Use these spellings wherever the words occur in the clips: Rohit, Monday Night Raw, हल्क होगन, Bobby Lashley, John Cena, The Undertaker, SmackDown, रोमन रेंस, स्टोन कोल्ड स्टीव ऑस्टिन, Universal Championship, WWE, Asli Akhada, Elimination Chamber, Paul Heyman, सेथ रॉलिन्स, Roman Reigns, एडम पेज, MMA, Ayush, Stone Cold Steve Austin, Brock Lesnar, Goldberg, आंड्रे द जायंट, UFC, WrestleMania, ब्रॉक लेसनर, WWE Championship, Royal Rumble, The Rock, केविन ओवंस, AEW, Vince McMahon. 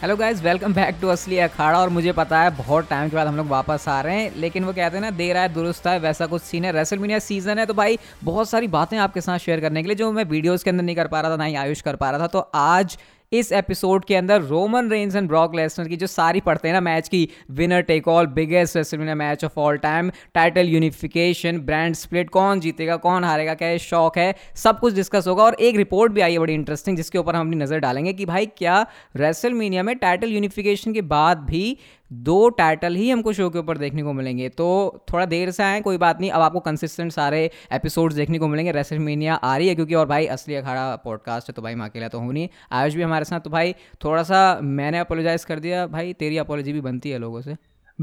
Hello guys, welcome back to असली अखाड़ा। और मुझे पता है बहुत टाइम के बाद हम लोग वापस आ रहे हैं, लेकिन वो कहते हैं ना, देर आए दुरुस्त है, वैसा कुछ सीन है। रेसलमेनिया सीजन है तो भाई बहुत सारी बातें आपके साथ शेयर करने के लिए जो मैं वीडियोस के अंदर नहीं कर पा रहा था, ना ही आयुष कर पा रहा था। तो आज इस एपिसोड के अंदर रोमन रेंस and ब्रॉक लेसनर की जो सारी पढ़ते हैं ना मैच की, winner take all, biggest WrestleMania match of all time, title unification, brand split, कौन जीतेगा कौन हारेगा, क्या शौक है, सब कुछ डिस्कस होगा। और एक रिपोर्ट भी आई है बड़ी इंटरेस्टिंग, जिसके ऊपर हम अपनी नज़र डालेंगे कि भाई क्या रेसलमेनिया में टाइटल यूनिफिकेशन के बाद भी दो टाइटल ही हमको शो के ऊपर देखने को मिलेंगे। तो थोड़ा देर से आए, कोई बात नहीं, अब आपको कंसिस्टेंट सारे एपिसोड्स देखने को मिलेंगे। रेसलमेनिया आ रही है क्योंकि, और भाई असली अखाड़ा पॉडकास्ट है तो भाई मैं अकेला तो हूँ नहीं, आयुष भी हमारे साथ। तो भाई थोड़ा सा मैंने अपोलोजाइज़ कर दिया, भाई तेरी अपोलॉजी भी बनती है लोगों से।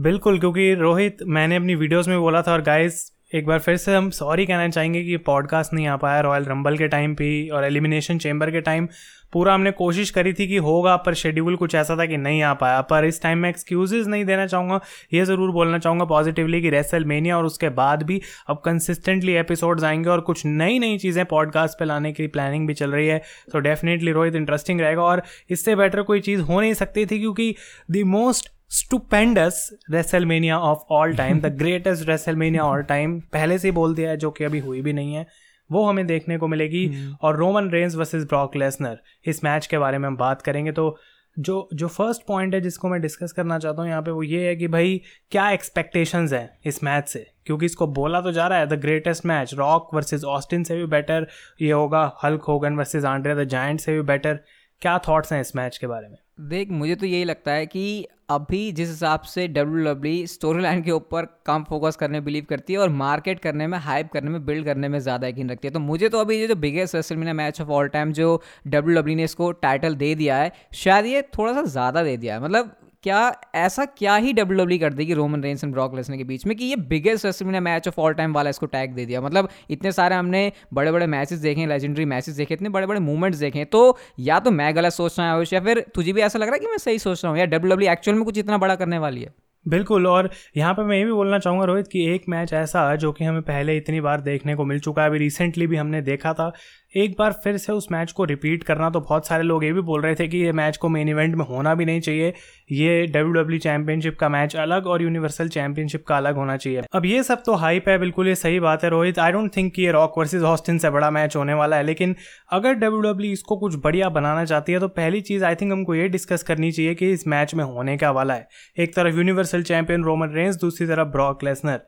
बिल्कुल, क्योंकि रोहित मैंने अपनी वीडियोज़ में बोला था, और गाइस एक बार फिर से हम सॉरी कहना चाहेंगे कि पॉडकास्ट नहीं आ पाया। रॉयल रंबल के टाइम पे और एलिमिनेशन चेंबर के टाइम पूरा हमने कोशिश करी थी कि होगा, पर शेड्यूल कुछ ऐसा था कि नहीं आ पाया। पर इस टाइम मैं एक्सक्यूजेस नहीं देना चाहूँगा, ये ज़रूर बोलना चाहूँगा पॉजिटिवली कि रेसलमेनिया और उसके बाद भी अब कंसिस्टेंटली एपिसोड्स आएंगे और कुछ नई नई चीज़ें पॉडकास्ट पे लाने की प्लानिंग भी चल रही है। सो डेफिनेटली रोहित इंटरेस्टिंग रहेगा, और इससे बेटर कोई चीज़ हो नहीं सकती थी, क्योंकि the most stupendous WrestleMania of all time, the greatest WrestleMania all time, पहले से बोल दिया है, जो कि अभी हुई भी नहीं है, वो हमें देखने को मिलेगी। और रोमन रेंस versus ब्रॉक लेसनर, इस मैच के बारे में हम बात करेंगे। तो जो फर्स्ट पॉइंट है जिसको मैं डिस्कस करना चाहता हूँ यहाँ पे, वो ये है कि भाई क्या एक्सपेक्टेशंस हैं इस मैच से, क्योंकि इसको बोला तो जा रहा है the greatest match. Rock versus Austin से भी बेटर ये होगा, हल्क होगन versus आंड्रे द जायंट से भी बेटर। क्या थॉट्स हैं इस मैच के बारे में? देख, मुझे तो यही लगता है कि अभी जिस हिसाब से WWE स्टोरी लाइन के ऊपर कम फोकस करने बिलीव करती है और मार्केट करने में, हाइप करने में, बिल्ड करने में ज़्यादा यकीन रखती है, तो मुझे तो अभी ये जो biggest WrestleMania match of all time जो WWE ने इसको टाइटल दे दिया है, शायद ये थोड़ा सा ज़्यादा दे दिया है। मतलब क्या ऐसा क्या ही WWE कर देगी रोमन रेंस and ब्रॉक लेसनर के बीच में कि ये biggest WrestleMania match of all time वाला इसको टैग दे दिया। मतलब इतने सारे हमने बड़े बड़े मैचेस देखे, लेजेंडरी मैचेस देखे, इतने बड़े बड़े मूवमेंट्स देखे, तो या तो मैं गलत सोच रहा हूँ या फिर तुझे भी ऐसा लग रहा है कि मैं सही सोच रहा हूँ, या WWE एक्चुअल में कुछ इतना बड़ा करने वाली है। बिल्कुल, और यहाँ पे मैं ये भी बोलना चाहूँगा रोहित कि एक मैच ऐसा जो कि हमें पहले इतनी बार देखने को मिल चुका है, अभी रिसेंटली भी हमने देखा था, एक बार फिर से उस मैच को रिपीट करना। तो बहुत सारे लोग ये भी बोल रहे थे कि ये मैच को मेन इवेंट में होना भी नहीं चाहिए, ये WWE चैम्पियनशिप का मैच अलग और यूनिवर्सल चैम्पियनशिप का अलग होना चाहिए। अब ये सब तो हाइप है, बिल्कुल ये सही बात है रोहित। आई डोंट थिंक ये रॉक वर्सेस ऑस्टिन से बड़ा मैच होने वाला है, लेकिन अगर WWE इसको कुछ बढ़िया बनाना चाहती है तो पहली चीज़ आई थिंक हमको ये डिस्कस करनी चाहिए कि इस मैच में होने का वाला है। एक तरफ यूनिवर्सल चैम्पियन रोमन रेंस, दूसरी तरफ ब्रॉक लेसनर,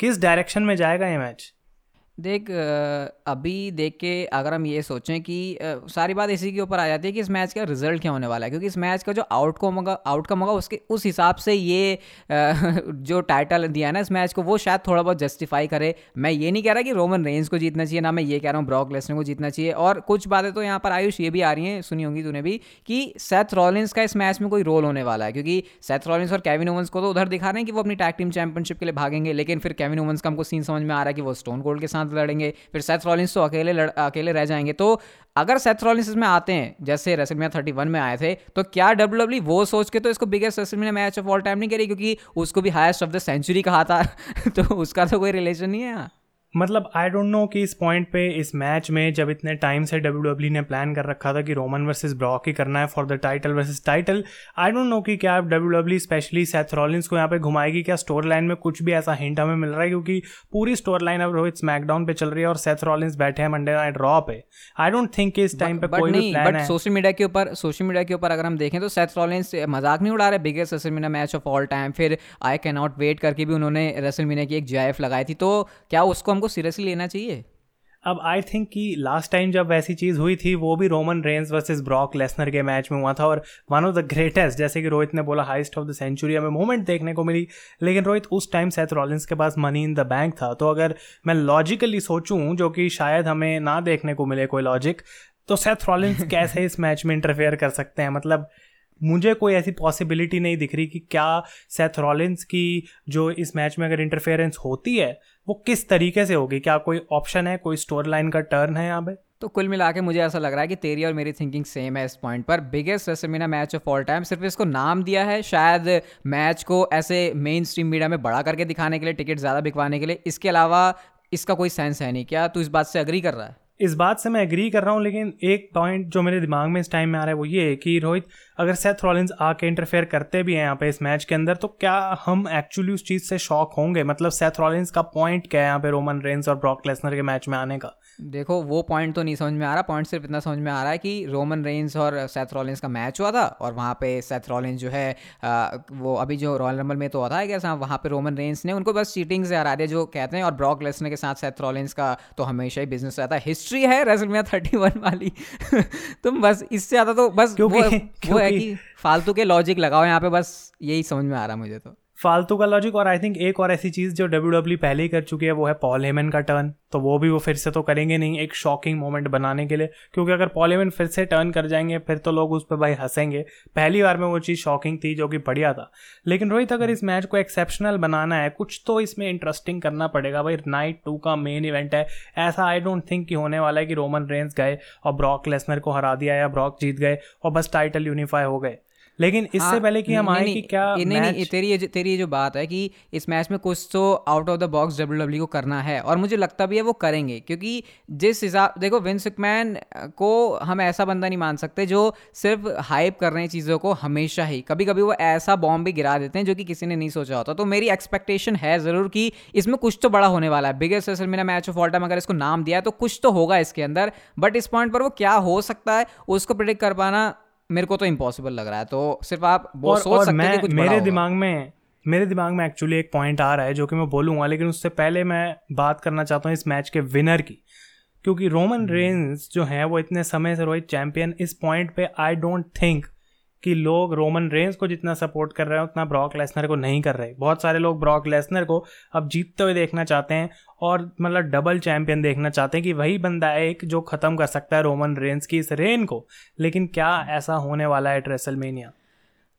किस डायरेक्शन में जाएगा ये मैच? देख, अभी देख के अगर हम ये सोचें कि सारी बात इसी के ऊपर आ जाती है कि इस मैच का रिजल्ट क्या होने वाला है, क्योंकि इस मैच का जो आउटकम होगा उसके उस हिसाब से ये जो टाइटल दिया है ना इस मैच को, वो शायद थोड़ा बहुत जस्टिफाई करे। मैं ये नहीं कह रहा कि रोमन रेंस को जीतना चाहिए, ना मैं ये कह रहा हूँ ब्रॉक लेसनर को जीतना चाहिए। और कुछ बातें तो यहाँ पर आयुष ये भी आ रही हैं, सुनी होंगी तूने भी, कि सेथ रॉलिन्स का इस मैच में कोई रोल होने वाला है, क्योंकि सेथ रॉलिन्स और केविन ओवंस को तो उधर दिखा रहे हैं कि वो अपनी टैग टीम चैंपियनशिप के लिए भागेंगे, लेकिन फिर केविन ओवंस का हमको सीन समझ में आ रहा है कि वो स्टोन कोल्ड के लड़ेंगे, फिर सेथ रॉलिन्स तो अकेले रह जाएंगे। तो अगर सेथ रॉलिन्स इसमें आते हैं जैसे रेसलमेनिया 31 में आए थे, तो क्या WWE वो सोच के तो इसको biggest WrestleMania match of all time नहीं करी, क्योंकि उसको भी हाईएस्ट ऑफ द सेंचुरी कहा था तो उसका तो कोई रिलेशन नहीं है। मतलब आई डोंट नो कि इस पॉइंट पे इस मैच में, जब इतने टाइम से WWE ने प्लान कर रखा था कि रोमन वर्सेस ब्रॉक ही करना है for the title versus title, I don't know कि क्या WWE स्पेशली सेथ रॉलिन्स को यहाँ पे घुमाएगी, क्या स्टोरी लाइन में कुछ भी ऐसा हिंट हमें मिल रहा है, क्योंकि पूरी स्टोरी लाइन अब रोहित स्मैकडाउन पे चल रही है और सेथ रॉलिन्स बैठे हैं मंडे नाइट रॉ पे। आई डोंट थिंक इस टाइम पे कोई भी प्लान है। सोशल मीडिया के ऊपर अगर हम देखें तो सेथ रॉलिन्स मजाक नहीं उड़ा रहे biggest WrestleMania match of all time, फिर आई कैन नॉट वेट करके भी उन्होंने रेसलमेनिया की एक जेएफ लगाई थी, तो क्या उसको सीरियसली लेना चाहिए? अब आई थिंक कि लास्ट टाइम जब ऐसी चीज़ हुई थी वो भी रोमन रेंस versus ब्रॉक लेसनर के मैच में हुआ था, और वन ऑफ द ग्रेटेस्ट, जैसे कि रोहित ने बोला, हाइस्ट ऑफ द सेंचुरी हमें मोमेंट देखने को मिली। लेकिन रोहित उस टाइम सेथ रॉलिन्स के पास मनी इन द बैंक था, तो अगर मैं लॉजिकली सोचूं, जो कि शायद हमें ना देखने को मिले कोई लॉजिक, तो सेथ रॉलिन्स कैसे इस मैच में इंटरफेयर कर सकते हैं? मतलब मुझे कोई ऐसी पॉसिबिलिटी नहीं दिख रही कि क्या सेथ रॉलिन्स की जो इस मैच में अगर इंटरफेरेंस होती है वो किस तरीके से होगी। क्या कोई ऑप्शन है, कोई स्टोरी लाइन का टर्न है यहाँ पे? तो कुल मिला के मुझे ऐसा लग रहा है कि तेरी और मेरी थिंकिंग सेम है इस पॉइंट पर। Biggest WrestleMania match of all time, सिर्फ इसको नाम दिया है शायद मैच को ऐसे मेन स्ट्रीम मीडिया में बड़ा करके दिखाने के लिए, टिकट ज़्यादा बिकवाने के लिए, इसके अलावा इसका कोई सेंस है नहीं। क्या तू इस बात से एग्री कर रहा है? इस बात से मैं एग्री कर रहा हूँ, लेकिन एक पॉइंट जो मेरे दिमाग में इस टाइम में आ रहा है वो ये है कि रोहित, अगर सेथ रॉलिन्स आके इंटरफेयर करते भी हैं यहाँ पे इस मैच के अंदर, तो क्या हम एक्चुअली उस चीज़ से शॉक होंगे? मतलब सेथ रॉलिन्स का पॉइंट क्या है यहाँ पे रोमन रेंस और ब्रॉक लेसनर के मैच में आने का? देखो, वो पॉइंट तो नहीं समझ में आ रहा। पॉइंट सिर्फ इतना समझ में आ रहा है कि रोमन रेंस और सेथ रॉलिन्स का मैच हुआ था, और वहाँ पे सेथ रॉलिन्स जो है वो अभी जो रॉयल रंबल में तो होता है क्या, वहाँ पे रोमन रेंस ने उनको बस चीटिंग से हरा दिया जो कहते हैं। और ब्रॉक लेसनर के साथ सेथ रॉलिन्स का तो हमेशा ही बिजनेस रहता है, हिस्ट्री है रेसलमेनिया 31 वाली। तुम बस इससे आता तो बस वो है कि फालतू के लॉजिक लगाओ यहाँ पे, बस यही समझ में आ रहा मुझे तो, फालतू का लॉजिक। और आई थिंक एक और ऐसी चीज़ जो WWE पहले ही कर चुकी है वो है पॉल हेमन का टर्न, तो वो फिर से तो करेंगे नहीं एक शॉकिंग मोमेंट बनाने के लिए, क्योंकि अगर पॉल हेमन फिर से टर्न कर जाएंगे फिर तो लोग उस पर भाई हंसेंगे। पहली बार में वो चीज़ शॉकिंग थी जो कि बढ़िया था। लेकिन रोहित, अगर इस मैच को एक्सेप्शनल बनाना है कुछ तो इसमें इंटरेस्टिंग करना पड़ेगा भाई। नाइट 2 का मेन इवेंट है, ऐसा आई डोंट थिंक कि होने वाला है कि रोमन रेंस गए और ब्रॉक लेसनर को हरा दिया या ब्रॉक जीत गए और बस टाइटल यूनिफाई हो गए। लेकिन इससे पहले कि हम आए कि क्या नहीं, तेरी जो बात है कि इस मैच में कुछ तो out of the box WWE को करना है, और मुझे लगता भी है वो करेंगे, क्योंकि जिस हिसाब देखो विंस मैकमैन को हम ऐसा बंदा नहीं मान सकते जो सिर्फ हाइप कर रहे हैं चीज़ों को हमेशा ही, कभी कभी वो ऐसा बॉम्ब भी गिरा देते हैं जो कि किसी ने नहीं सोचा होता। तो मेरी एक्सपेक्टेशन है ज़रूर कि इसमें कुछ तो बड़ा होने वाला है। Biggest WrestleMania match of all time अगर इसको नाम दिया है तो कुछ तो होगा इसके अंदर, बट इस पॉइंट पर वो क्या हो सकता है उसको प्रेडिक्ट कर पाना मेरे को तो इम्पॉसिबल लग रहा है। तो सिर्फ आप वो सोच सकते हैं कि कुछ मेरे दिमाग में एक्चुअली एक पॉइंट आ रहा है जो कि मैं बोलूँगा, लेकिन उससे पहले मैं बात करना चाहता हूँ इस मैच के विनर की, क्योंकि रोमन रेंस जो हैं वो इतने समय से रोहित चैंपियन, इस पॉइंट पे आई डोंट थिंक कि लोग रोमन रेंस को जितना सपोर्ट कर रहे हैं उतना ब्रॉक लेसनर को नहीं कर रहे। बहुत सारे लोग ब्रॉक लेसनर को अब जीतते हुए देखना चाहते हैं और मतलब डबल चैंपियन देखना चाहते हैं कि वही बंदा है एक जो ख़त्म कर सकता है रोमन रेंस की इस रेन को। लेकिन क्या ऐसा होने वाला है रेसलमेनिया?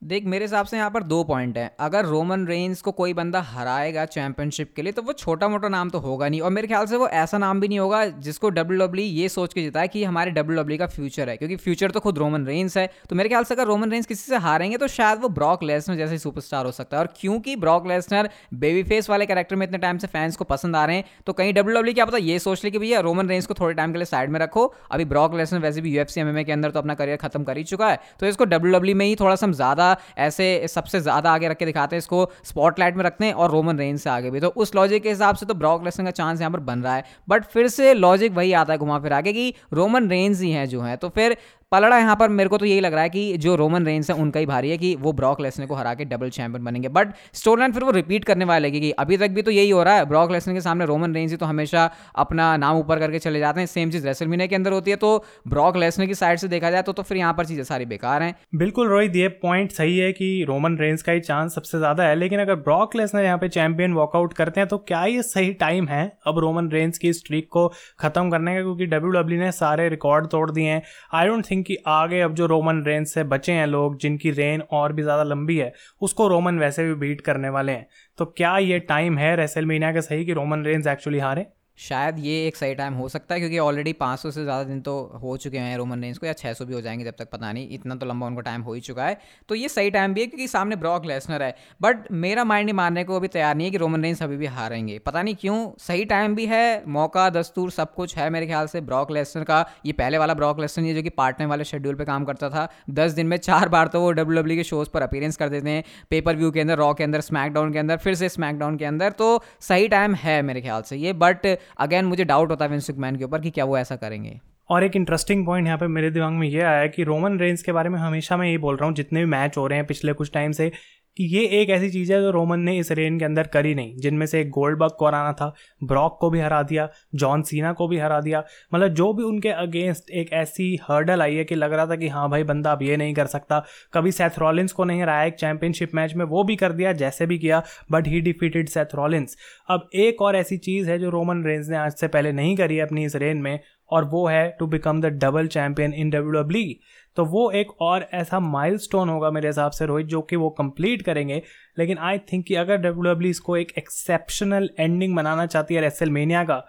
देख, मेरे हिसाब से यहाँ पर दो पॉइंट हैं। अगर रोमन रेंस को कोई बंदा हराएगा चैंपियनशिप के लिए तो वो छोटा मोटा नाम तो होगा नहीं, और मेरे ख्याल से वो ऐसा नाम भी नहीं होगा जिसको WWE ये सोच के जीता है कि हमारे WWE का फ्यूचर है, क्योंकि फ्यूचर तो खुद रोमन रेंस है। तो मेरे ख्याल से अगर रोमन रेंस किसी से हारेंगे तो शायद वो ब्रॉक लेसनर जैसे सुपरस्टार हो सकता है, और क्योंकि ब्रॉक लेसनर बेबी फेस वाले कैरेक्टर में इतने टाइम से फैंस को पसंद आ रहे हैं, तो कहीं WWE क्या पता ये सोच ले कि भैया रोमन रेंस को थोड़े टाइम के लिए साइड में रखो, अभी ब्रॉक लेसनर वैसे भी UFC MMA के अंदर तो अपना करियर खत्म कर ही चुका है, तो इसको WWE में ही थोड़ा सा ज़्यादा ऐसे सबसे ज़्यादा आगे रख के दिखाते हैं, इसको स्पॉटलाइट में रखते हैं और रोमन रेंस से आगे भी। तो उस लॉजिक के हिसाब से तो ब्रॉक लेसनर का चांस यहाँ पर बन रहा है, बट फिर से लॉजिक वही आता है घुमा फिरा के कि रोमन रेंस ही हैं जो हैं, तो फिर पलड़ा यहाँ पर मेरे को तो यही लग रहा है कि जो रोमन रेंस है उनका ही भारी है कि वो ब्रॉक लेसनर को हरा के डबल चैंपियन बनेंगे। बट स्टोरी लाइन फिर वो रिपीट करने वाली लगेगी, अभी तक भी तो यही हो रहा है, ब्रॉक लेसनर के सामने रोमन रेंस ही तो हमेशा अपना नाम ऊपर करके चले जाते हैं। सेम चीज़ रेसलमेनिया के अंदर होती है, तो ब्रॉक लेसनर की साइड से देखा जाए तो फिर यहाँ पर चीज़ें सारी बेकार हैं। बिल्कुल रोहित, ये पॉइंट सही है कि रोमन रेंस का ही चांस सबसे ज़्यादा है, लेकिन अगर ब्रॉक लेसनर यहाँ पे चैंपियन वॉकआउट करते हैं तो क्या ये सही टाइम है अब रोमन रेंस की स्ट्रीक को ख़त्म करने का? क्योंकि WWE ने सारे रिकॉर्ड तोड़ दिए हैं। आई डोंट थिंक कि आगे अब जो रोमन रेंस से बचे हैं लोग जिनकी रेन और भी ज़्यादा लंबी है उसको रोमन वैसे भी बीट करने वाले हैं। तो क्या ये टाइम है रेसलमेनिया का सही कि रोमन रेंस एक्चुअली हारे? शायद ये एक सही टाइम हो सकता है, क्योंकि ऑलरेडी 500 से ज़्यादा दिन तो हो चुके हैं रोमन रेंस को, या 600 भी हो जाएंगे जब तक, पता नहीं, इतना तो लंबा उनको टाइम हो ही चुका है। तो ये सही टाइम भी है क्योंकि सामने ब्रॉक लेसनर है, बट मेरा माइंड मानने को अभी तैयार नहीं है कि रोमन रेंस अभी भी हारेंगे, पता नहीं क्यों। सही टाइम भी है, मौका, दस्तूर सब कुछ है मेरे ख्याल से। ब्रॉक लेसनर का ये पहले वाला ब्रॉक लेसनर जो कि पार्टनर वाले शेड्यूल पर काम करता था, 10 दिन में 4 बार तो वो WWE के शोज़ पर अपीयरेंस कर देते हैं, पे पर व्यू के अंदर, रॉ के अंदर, स्मैकडाउन के अंदर, फिर से स्मैकडाउन के अंदर। तो सही टाइम है मेरे ख्याल से ये, बट अगेन मुझे डाउट होता है विंस मैकमैन के ऊपर कि क्या वो ऐसा करेंगे। और एक इंटरेस्टिंग पॉइंट यहाँ पे मेरे दिमाग में ये आया कि रोमन रेंस के बारे में हमेशा मैं ये बोल रहा हूँ जितने भी मैच हो रहे हैं पिछले कुछ टाइम से, कि ये एक ऐसी चीज़ है जो रोमन ने इस रेन के अंदर करी नहीं, जिनमें से एक गोल्डबर्ग को हराना था, ब्रॉक को भी हरा दिया, जॉन सीना को भी हरा दिया, मतलब जो भी उनके अगेंस्ट एक ऐसी हर्डल आई है कि लग रहा था कि हाँ भाई बंदा अब ये नहीं कर सकता। कभी सेथ रॉलिन्स को नहीं हराया एक चैंपियनशिप मैच में, वो भी कर दिया जैसे भी किया, but he defeated सेथ रॉलिन्स। अब एक और ऐसी चीज़ है जो रोमन रेंस ने आज से पहले नहीं करी है अपनी इस रेन में, और वो है to become the double champion in WWE। तो वो एक और ऐसा माइलस्टोन होगा मेरे हिसाब से रोहित, जो कि वो कंप्लीट करेंगे। लेकिन आई थिंक कि अगर WWE इसको एक एक्सेप्शनल एंडिंग बनाना चाहती है रेसलमेनिया का,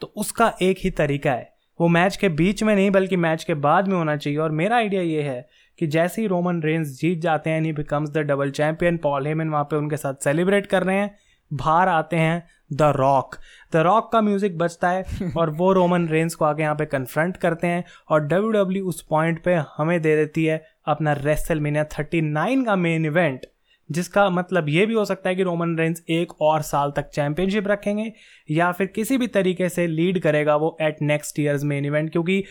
तो उसका एक ही तरीका है, वो मैच के बीच में नहीं बल्कि मैच के बाद में होना चाहिए। और मेरा आइडिया ये है कि जैसे ही रोमन रेंस जीत जाते हैं, he becomes the double champion, Paul Heyman वहाँ पे उनके साथ सेलिब्रेट कर रहे हैं, बाहर आते हैं द रॉक का म्यूजिक बजता है और वो रोमन रेंस को आके यहाँ पे कन्फ्रंट करते हैं और WWE उस पॉइंट पे हमें दे देती है अपना रेसलमेनिया 39 का मेन इवेंट, जिसका मतलब ये भी हो सकता है कि रोमन रेंस एक और साल तक चैंपियनशिप रखेंगे या फिर किसी भी तरीके से लीड करेगा वो at next years main event, क्योंकि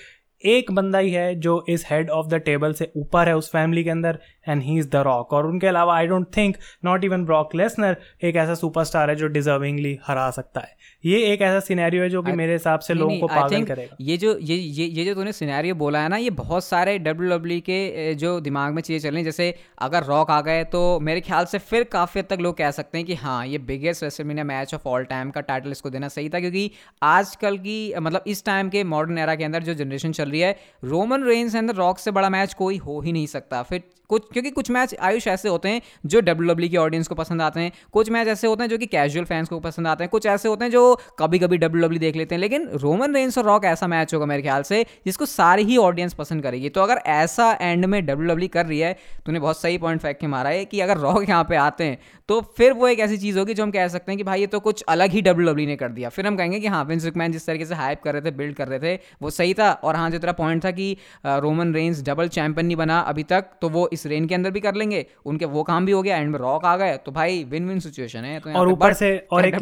एक बंदा ही है जो इस हेड ऑफ द टेबल से ऊपर है उस फैमिली के अंदर, and he is the Rock. और उनके अलावा I don't think not even ब्रॉक लेसनर एक ऐसा सुपरस्टार है जो डिजर्विंगली हरा सकता है। ये एक ऐसा सिनेरियो है जो कि मेरे हिसाब से लोगों को पागल करेगा। ये जो तूने सिनेरियो बोला है ना, ये बहुत सारे WWE के जो दिमाग में चीज़ें चल रही हैं, जैसे अगर रॉक आ गए तो मेरे ख्याल से फिर काफ़ी हद तक लोग कह सकते हैं कि हाँ ये biggest WrestleMania match of all time का टाइटल इसको देना सही था, क्योंकि आजकल की मतलब इस टाइम के मॉडर्न एरा के अंदर जो जनरेशन चल रही है, रोमन रेंस and the Rock से बड़ा मैच कोई हो ही नहीं सकता। फिर क्योंकि कुछ मैच आयुष ऐसे होते हैं जो WWE की ऑडियंस को पसंद आते हैं, कुछ मैच ऐसे होते हैं जो कि कैजुअल फैंस को पसंद आते हैं, कुछ ऐसे होते हैं जो कभी कभी WWE देख लेते हैं, लेकिन रोमन रेंस और रॉक ऐसा मैच होगा मेरे ख्याल से जिसको सारी ही ऑडियंस पसंद करेगी। तो अगर ऐसा एंड में WWE कर रही है, तूने बहुत सही पॉइंट फैक्ट मारा है कि अगर रॉक यहाँ पे आते हैं तो फिर वो एक ऐसी चीज़ होगी जो हम कह सकते हैं कि भाई ये तो कुछ अलग ही WWE ने कर दिया। फिर हम कहेंगे कि हाँ विंस मैकमैन जिस तरीके से हाइप कर रहे थे, बिल्ड कर रहे थे, वो सही था। और हाँ, जो तेरा पॉइंट था कि रोमन रेंस डबल चैंपियन नहीं बना अभी तक, तो वो इस रेन के अंदर भी कर लेंगे, उनके वो काम भी हो गया, एंड में रॉक आ गए, तो भाई विन विन सिचुएशन है। तो और ऊपर से और एक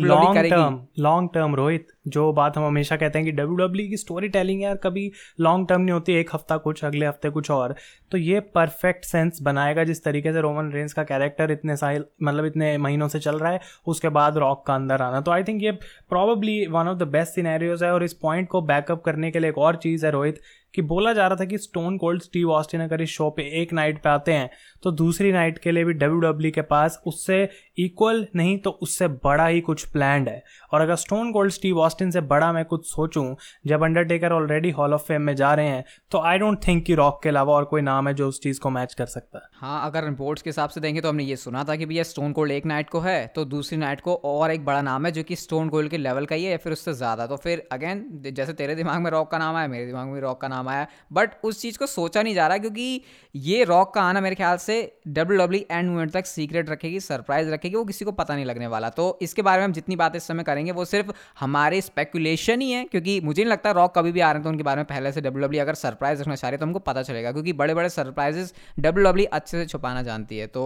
लॉन्ग टर्म रोहित, जो बात हम हमेशा कहते हैं कि WWE की स्टोरी टेलिंग यार कभी लॉन्ग टर्म नहीं होती, एक हफ्ता कुछ अगले हफ्ते कुछ और, तो ये परफेक्ट सेंस बनाएगा जिस तरीके से रोमन रेंस का कैरेक्टर इतने साल मतलब इतने महीनों से चल रहा है, उसके बाद रॉक का अंदर आना। तो आई थिंक ये probably one of the best scenarios है। और इस पॉइंट को बैकअप करने के लिए एक और चीज़ है रोहित, कि बोला जा रहा था कि स्टोन कोल्ड स्टीव ऑस्टिन अगर इस शो पे एक नाइट पे आते हैं तो दूसरी नाइट के लिए भी WWE के पास उससे इक्वल नहीं तो उससे बड़ा ही कुछ प्लान्ड है। और अगर स्टोन कोल्ड स्टीव ऑस्टिन से बड़ा मैं कुछ सोचूं जब Undertaker already hall of fame में जा रहे हैं, तो आई डोंट थिंक कि रॉक के अलावा और कोई नाम है जो उस चीज़ को मैच कर सकता है। हाँ, अगर रिपोर्ट्स के हिसाब से देंगे तो हमने ये सुना था कि भैया स्टोन कोल्ड एक नाइट को है तो दूसरी नाइट को और एक बड़ा नाम है जो कि स्टोन कोल्ड के लेवल का ही है या फिर उससे ज़्यादा। तो फिर अगेन जैसे तेरे दिमाग में रॉक का नाम आया, मेरे दिमाग में रॉक का नाम आया, बट उस चीज़ को सोचा नहीं जा रहा, क्योंकि ये रॉक का आना मेरे ख्याल से WWE एंड मोमेंट तक सीक्रेट रखेगी, सरप्राइज रखेगी, वो किसी को पता नहीं लगने वाला। तो इसके बारे में हम जितनी बात इस समय करेंगे वो सिर्फ हमारे स्पेकुलेशन ही है, क्योंकि मुझे नहीं लगता रॉक कभी भी आ रहे हैं तो उनके बारे में पहले से WWE अगर सरप्राइज रखना चाह रही है तो हमको पता चलेगा, क्योंकि बड़े बड़े सरप्राइजेस WWE अच्छे से छुपाना जानती है। तो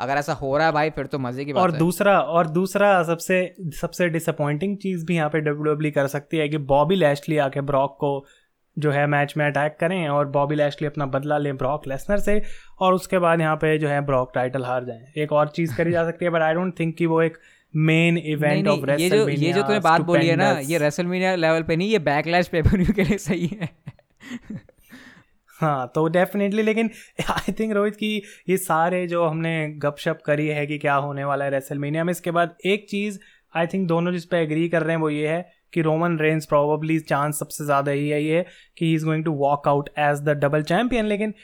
अगर ऐसा हो रहा है भाई फिर तो मजे की बात है। और दूसरा सबसे डिसअपॉइंटिंग चीज़ भी यहाँ पे WWE कर सकती है कि बॉबी लैशली आके ब्रॉक को जो है मैच में अटैक करें और बॉबी लैशली अपना बदला लें ब्रॉक लेसनर से, और उसके बाद यहाँ पे जो है ब्रॉक टाइटल हार जाए। एक और चीज़ करी जा सकती है, बट आई डोंट थिंक कि वो एक मेन इवेंट ऑफ रेसलमेनिया। ये जो तूने बात बोली है ना, ये रेसलमेनिया लेवल पे नहीं, ये बैकलैश पे-पर-व्यू के लिए सही है। हाँ, तो डेफिनेटली, लेकिन आई थिंक रोहित कि ये सारे जो हमने गपशप करी है कि क्या होने वाला है रेसलमेनिया में, इसके बाद एक चीज़ आई थिंक दोनों जिस पे एग्री कर रहे हैं वो ये है कि रोमन रेंस प्रोबेबली चांस सबसे ज़्यादा ही है ये कि he is going to walk out as the double champion. लेकिन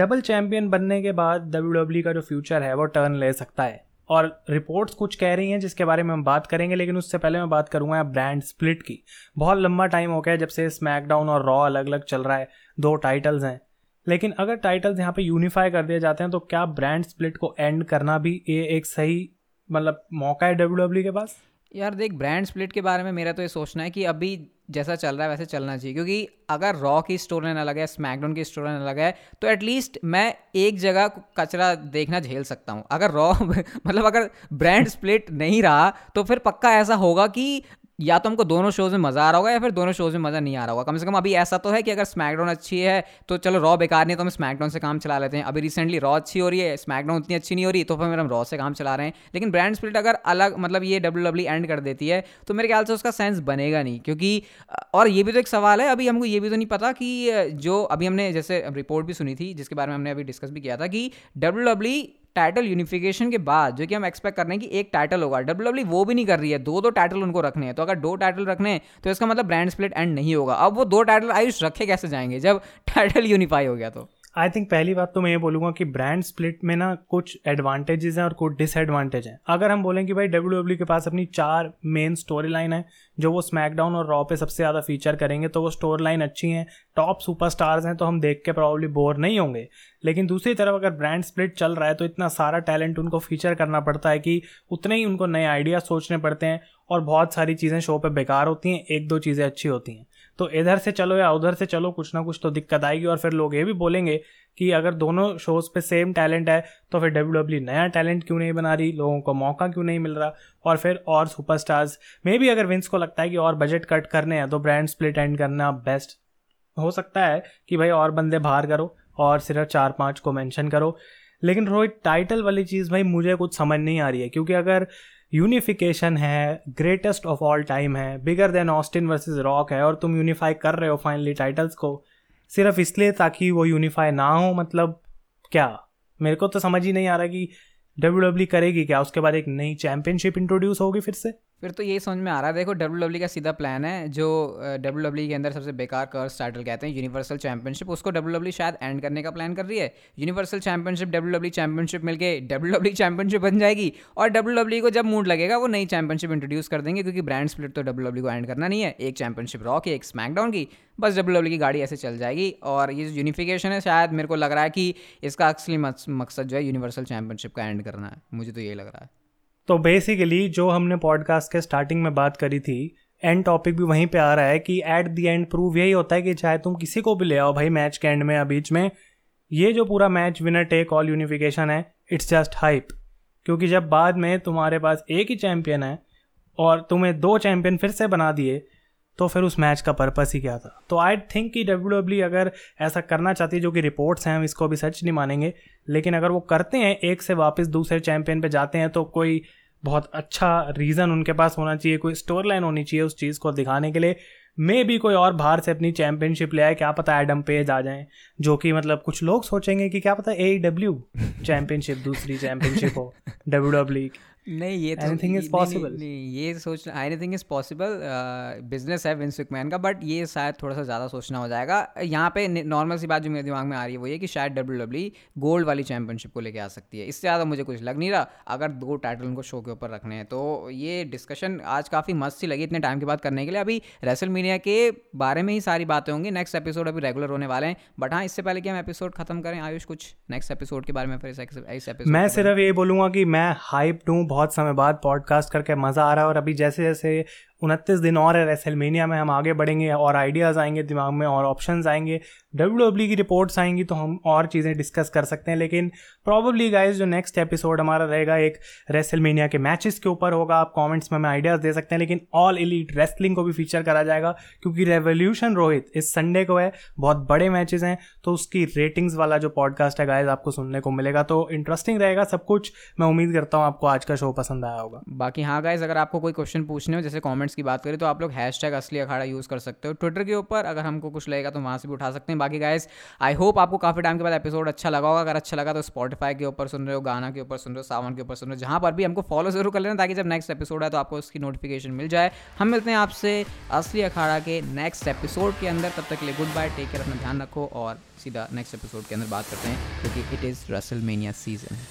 डबल चैम्पियन बनने के बाद WWE का जो फ्यूचर है वो टर्न ले सकता है, और रिपोर्ट्स कुछ कह रही हैं जिसके बारे में हम बात करेंगे। लेकिन उससे पहले मैं बात करूँगा ब्रांड स्प्लिट की। बहुत लंबा टाइम हो गया जब से स्मैकडाउन और रॉ अलग अलग चल रहा है, दो टाइटल्स हैं, लेकिन अगर टाइटल्स यहाँ पे यूनिफाई कर दिए जाते हैं तो क्या ब्रांड स्प्लिट को एंड करना भी ये एक सही मतलब मौका है WWE के पास? यार देख, ब्रांड स्प्लिट के बारे में मेरा तो ये सोचना है कि अभी जैसा चल रहा है वैसे चलना चाहिए, क्योंकि अगर रॉ की स्टोरी ना लगे, स्मैकडाउन की स्टोरी ना लगे, तो एटलीस्ट मैं एक जगह कचरा देखना झेल सकता हूँ। अगर रॉ मतलब अगर ब्रांड स्प्लिट नहीं रहा तो फिर पक्का ऐसा होगा कि या तो हमको दोनों शोज़ में मज़ा आ रहा होगा या फिर दोनों शोज़ में मज़ा नहीं आ रहा होगा। कम से कम अभी ऐसा तो है कि अगर स्मैकडाउन अच्छी है तो चलो रॉ बेकार नहीं है तो हम स्मैकडाउन से काम चला लेते हैं। अभी रिसेंटली रॉ अच्छी हो रही है, स्मैकडाउन उतनी अच्छी नहीं हो रही, तो फिर हम रॉ से काम चला रहे हैं। लेकिन ब्रांड स्प्लिट अगर अलग मतलब ये WWE एंड कर देती है तो मेरे ख्याल से उसका सेंस बनेगा नहीं, क्योंकि और ये भी तो एक सवाल है, अभी हमको ये भी तो नहीं पता कि जो अभी हमने जैसे रिपोर्ट भी सुनी थी जिसके बारे में हमने अभी डिस्कस भी किया था कि WWE टाइटल यूनिफिकेशन के बाद जो कि हम एक्सपेक्ट कर रहे हैं कि एक टाइटल होगा, WWE वो भी नहीं कर रही है, दो टाइटल उनको रखने हैं। तो अगर दो टाइटल रखने हैं तो इसका मतलब ब्रांड स्प्लिट एंड नहीं होगा। अब वो दो टाइटल आयुष रखे कैसे जाएंगे जब टाइटल यूनिफाई हो गया? तो आई थिंक पहली बात तो मैं ये बोलूँगा कि ब्रांड स्प्लिट में ना कुछ एडवांटेजेस हैं और कुछ डिसएडवांटेज हैं। अगर हम बोलें कि भाई WWE के पास अपनी 4 मेन स्टोरी लाइन है जो वो स्मैकडाउन और रॉ पे सबसे ज़्यादा फीचर करेंगे, तो वो स्टोरी लाइन अच्छी हैं, टॉप सुपरस्टार्स हैं, तो हम देख के प्रॉब्ली बोर नहीं होंगे। लेकिन दूसरी तरफ अगर ब्रांड स्प्लिट चल रहा है तो इतना सारा टैलेंट उनको फीचर करना पड़ता है कि उतने ही उनको नए आइडिया सोचने पड़ते हैं और बहुत सारी चीज़ें शो पे बेकार होती हैं, 1-2 चीज़ें अच्छी होती हैं। तो इधर से चलो या उधर से चलो, कुछ ना कुछ तो दिक्कत आएगी। और फिर लोग ये भी बोलेंगे कि अगर दोनों शोज़ पे सेम टैलेंट है तो फिर WWE नया टैलेंट क्यों नहीं बना रही, लोगों को मौका क्यों नहीं मिल रहा। और फिर और सुपरस्टार्स मे भी अगर विंस को लगता है कि और बजट कट करने हैं तो ब्रांड स्प्लिट एंड करना बेस्ट हो सकता है कि भाई और बंदे बाहर करो और सिर्फ 4-5 को मेंशन करो। लेकिन रोहित, टाइटल वाली चीज़ भाई मुझे कुछ समझ नहीं आ रही है, क्योंकि अगर यूनिफिकेशन है, ग्रेटेस्ट ऑफ ऑल टाइम है, bigger than Austin versus Rock है, और तुम यूनिफाई कर रहे हो फाइनली टाइटल्स को सिर्फ इसलिए ताकि वो यूनिफाई ना हो, मतलब क्या? मेरे को तो समझ ही नहीं आ रहा कि WWE करेगी क्या। उसके बाद एक नई चैंपियनशिप इंट्रोड्यूस होगी फिर से, फिर तो यही समझ में आ रहा है। देखो WWE का सीधा प्लान है, जो WWE के अंदर सबसे बेकार कर्स टाइटल कहते हैं यूनिवर्सल चैंपियनशिप, उसको WWE शायद एंड करने का प्लान कर रही है। यूनिवर्सल चैंपियनशिप WWE चैंपियनशिप मिलके WWE चैंपियनशिप बन जाएगी, और WWE को जब मूड लगेगा वो नई चैंपियनशिप इंट्रोड्यूस कर देंगे, क्योंकि ब्रांड स्प्लिट तो WWE को एंड करना नहीं है। एक चैंपियनशिप रॉ की, एक स्मैकडाउन की, बस WWE की गाड़ी ऐसे चल जाएगी। और ये जो यूनिफिकेशन है, शायद मेरे को लग रहा है कि इसका असली मकसद जो है यूनिवर्सल चैंपियनशिप का एंड करना है, मुझे तो यही लग रहा है। तो बेसिकली जो हमने पॉडकास्ट के स्टार्टिंग में बात करी थी, एंड टॉपिक भी वहीं पे आ रहा है कि एट द एंड प्रूव यही होता है कि चाहे तुम किसी को भी ले आओ भाई मैच के एंड में या बीच में, ये जो पूरा match winner take all unification है, इट्स जस्ट हाइप। क्योंकि जब बाद में तुम्हारे पास एक ही चैम्पियन है और तुम्हें 2 चैम्पियन फिर से बना दिए, तो फिर उस मैच का पर्पस ही क्या था। तो आई थिंक कि WWE अगर ऐसा करना चाहती है, जो कि रिपोर्ट्स हैं हम इसको भी सच नहीं मानेंगे, लेकिन अगर वो करते हैं एक से वापस दूसरे चैंपियन पे जाते हैं तो कोई बहुत अच्छा रीज़न उनके पास होना चाहिए, कोई स्टोरी लाइन होनी चाहिए उस चीज़ को दिखाने के लिए। मे भी कोई और बाहर से अपनी चैंपियनशिप ले आए, क्या पता एडम पेज आ जाएं, जो कि मतलब कुछ लोग सोचेंगे कि क्या पता AEW चैंपियनशिप दूसरी चैंपियनशिप हो WWE। नहीं, ये तो एनीथिंग इज पॉसिबल, ये सोचना एनीथिंग इज पॉसिबल बिजनेस है विंस मैकमैन का, बट ये शायद थोड़ा सा ज़्यादा सोचना हो जाएगा। यहाँ पे नॉर्मल सी बात जो मेरे दिमाग में आ रही है वो ये कि शायद WWE गोल्ड वाली चैंपियनशिप को लेके आ सकती है, इससे ज़्यादा मुझे कुछ लग नहीं रहा। अगर 2 टाइटल उनको शो के ऊपर रखने हैं तो ये डिस्कशन आज काफ़ी मस्त सी लगी इतने टाइम के बाद करने के लिए। अभी रेसलमेनिया के बारे में ही सारी बातें होंगी, नेक्स्ट एपिसोड अभी रेगुलर होने वाले हैं। बट हाँ, इससे पहले कि हम एपिसोड खत्म करें, आयुष कुछ नेक्स्ट एपिसोड के बारे में? फिर इस एपिसोड मैं सिर्फ ये बोलूँगा कि मैं हाइप्ड हूँ, बहुत समय बाद पॉडकास्ट करके मज़ा आ रहा है, और अभी जैसे जैसे 29 दिन और है रेसलमेनिया में, हम आगे बढ़ेंगे और आइडियाज़ आएंगे दिमाग में और ऑप्शंस आएंगे, WWE की रिपोर्ट्स आएंगी, तो हम और चीज़ें डिस्कस कर सकते हैं। लेकिन प्रॉबेबली गाइस जो नेक्स्ट एपिसोड हमारा रहेगा एक रेसलमेनिया के मैचेस के ऊपर होगा, आप कमेंट्स में हमें आइडियाज़ दे सकते हैं। लेकिन ऑल एलीट रेसलिंग को भी फीचर करा जाएगा, क्योंकि रेवोल्यूशन रोहित इस संडे को है, बहुत बड़े मैचेस हैं, तो उसकी रेटिंग्स वाला जो पॉडकास्ट है गाइस आपको सुनने को मिलेगा, तो इंटरेस्टिंग रहेगा सब कुछ। मैं उम्मीद करता हूँ आपको आज का शो पसंद आया होगा। बाकी हाँ गाइस, अगर आपको कोई क्वेश्चन पूछने हो, जैसे कमेंट्स की बात करें, तो आप लोग हैशटैग असली अखाड़ा यूज़ कर सकते हो ट्विटर के ऊपर। अगर हमको कुछ लगेगा तो वहाँ से भी उठा सकते हैं। बाकी गाइस, आई होप आपको काफ़ी टाइम के बाद एपिसोड अच्छा लगा होगा। अगर अच्छा लगा तो स्पॉटिफाई के ऊपर सुन रहे हो, गाना के ऊपर सुन रहे हो, सावन के ऊपर सुन रहे हो, जहाँ पर भी हमको फॉलो जरूर कर लेना, ताकि जब नेक्स्ट एपिसोड है तो आपको उसकी नोटिफिकेशन मिल जाए। हम मिलते हैं आपसे असली अखाड़ा के नेक्स्ट एपिसोड के अंदर, तब तक के लिए गुड बाय, टेक केयर, अपना ध्यान रखो, और सीधा नेक्स्ट एपिसोड के अंदर बात करते हैं, क्योंकि इट इज़ रेसलमेनिया सीजन।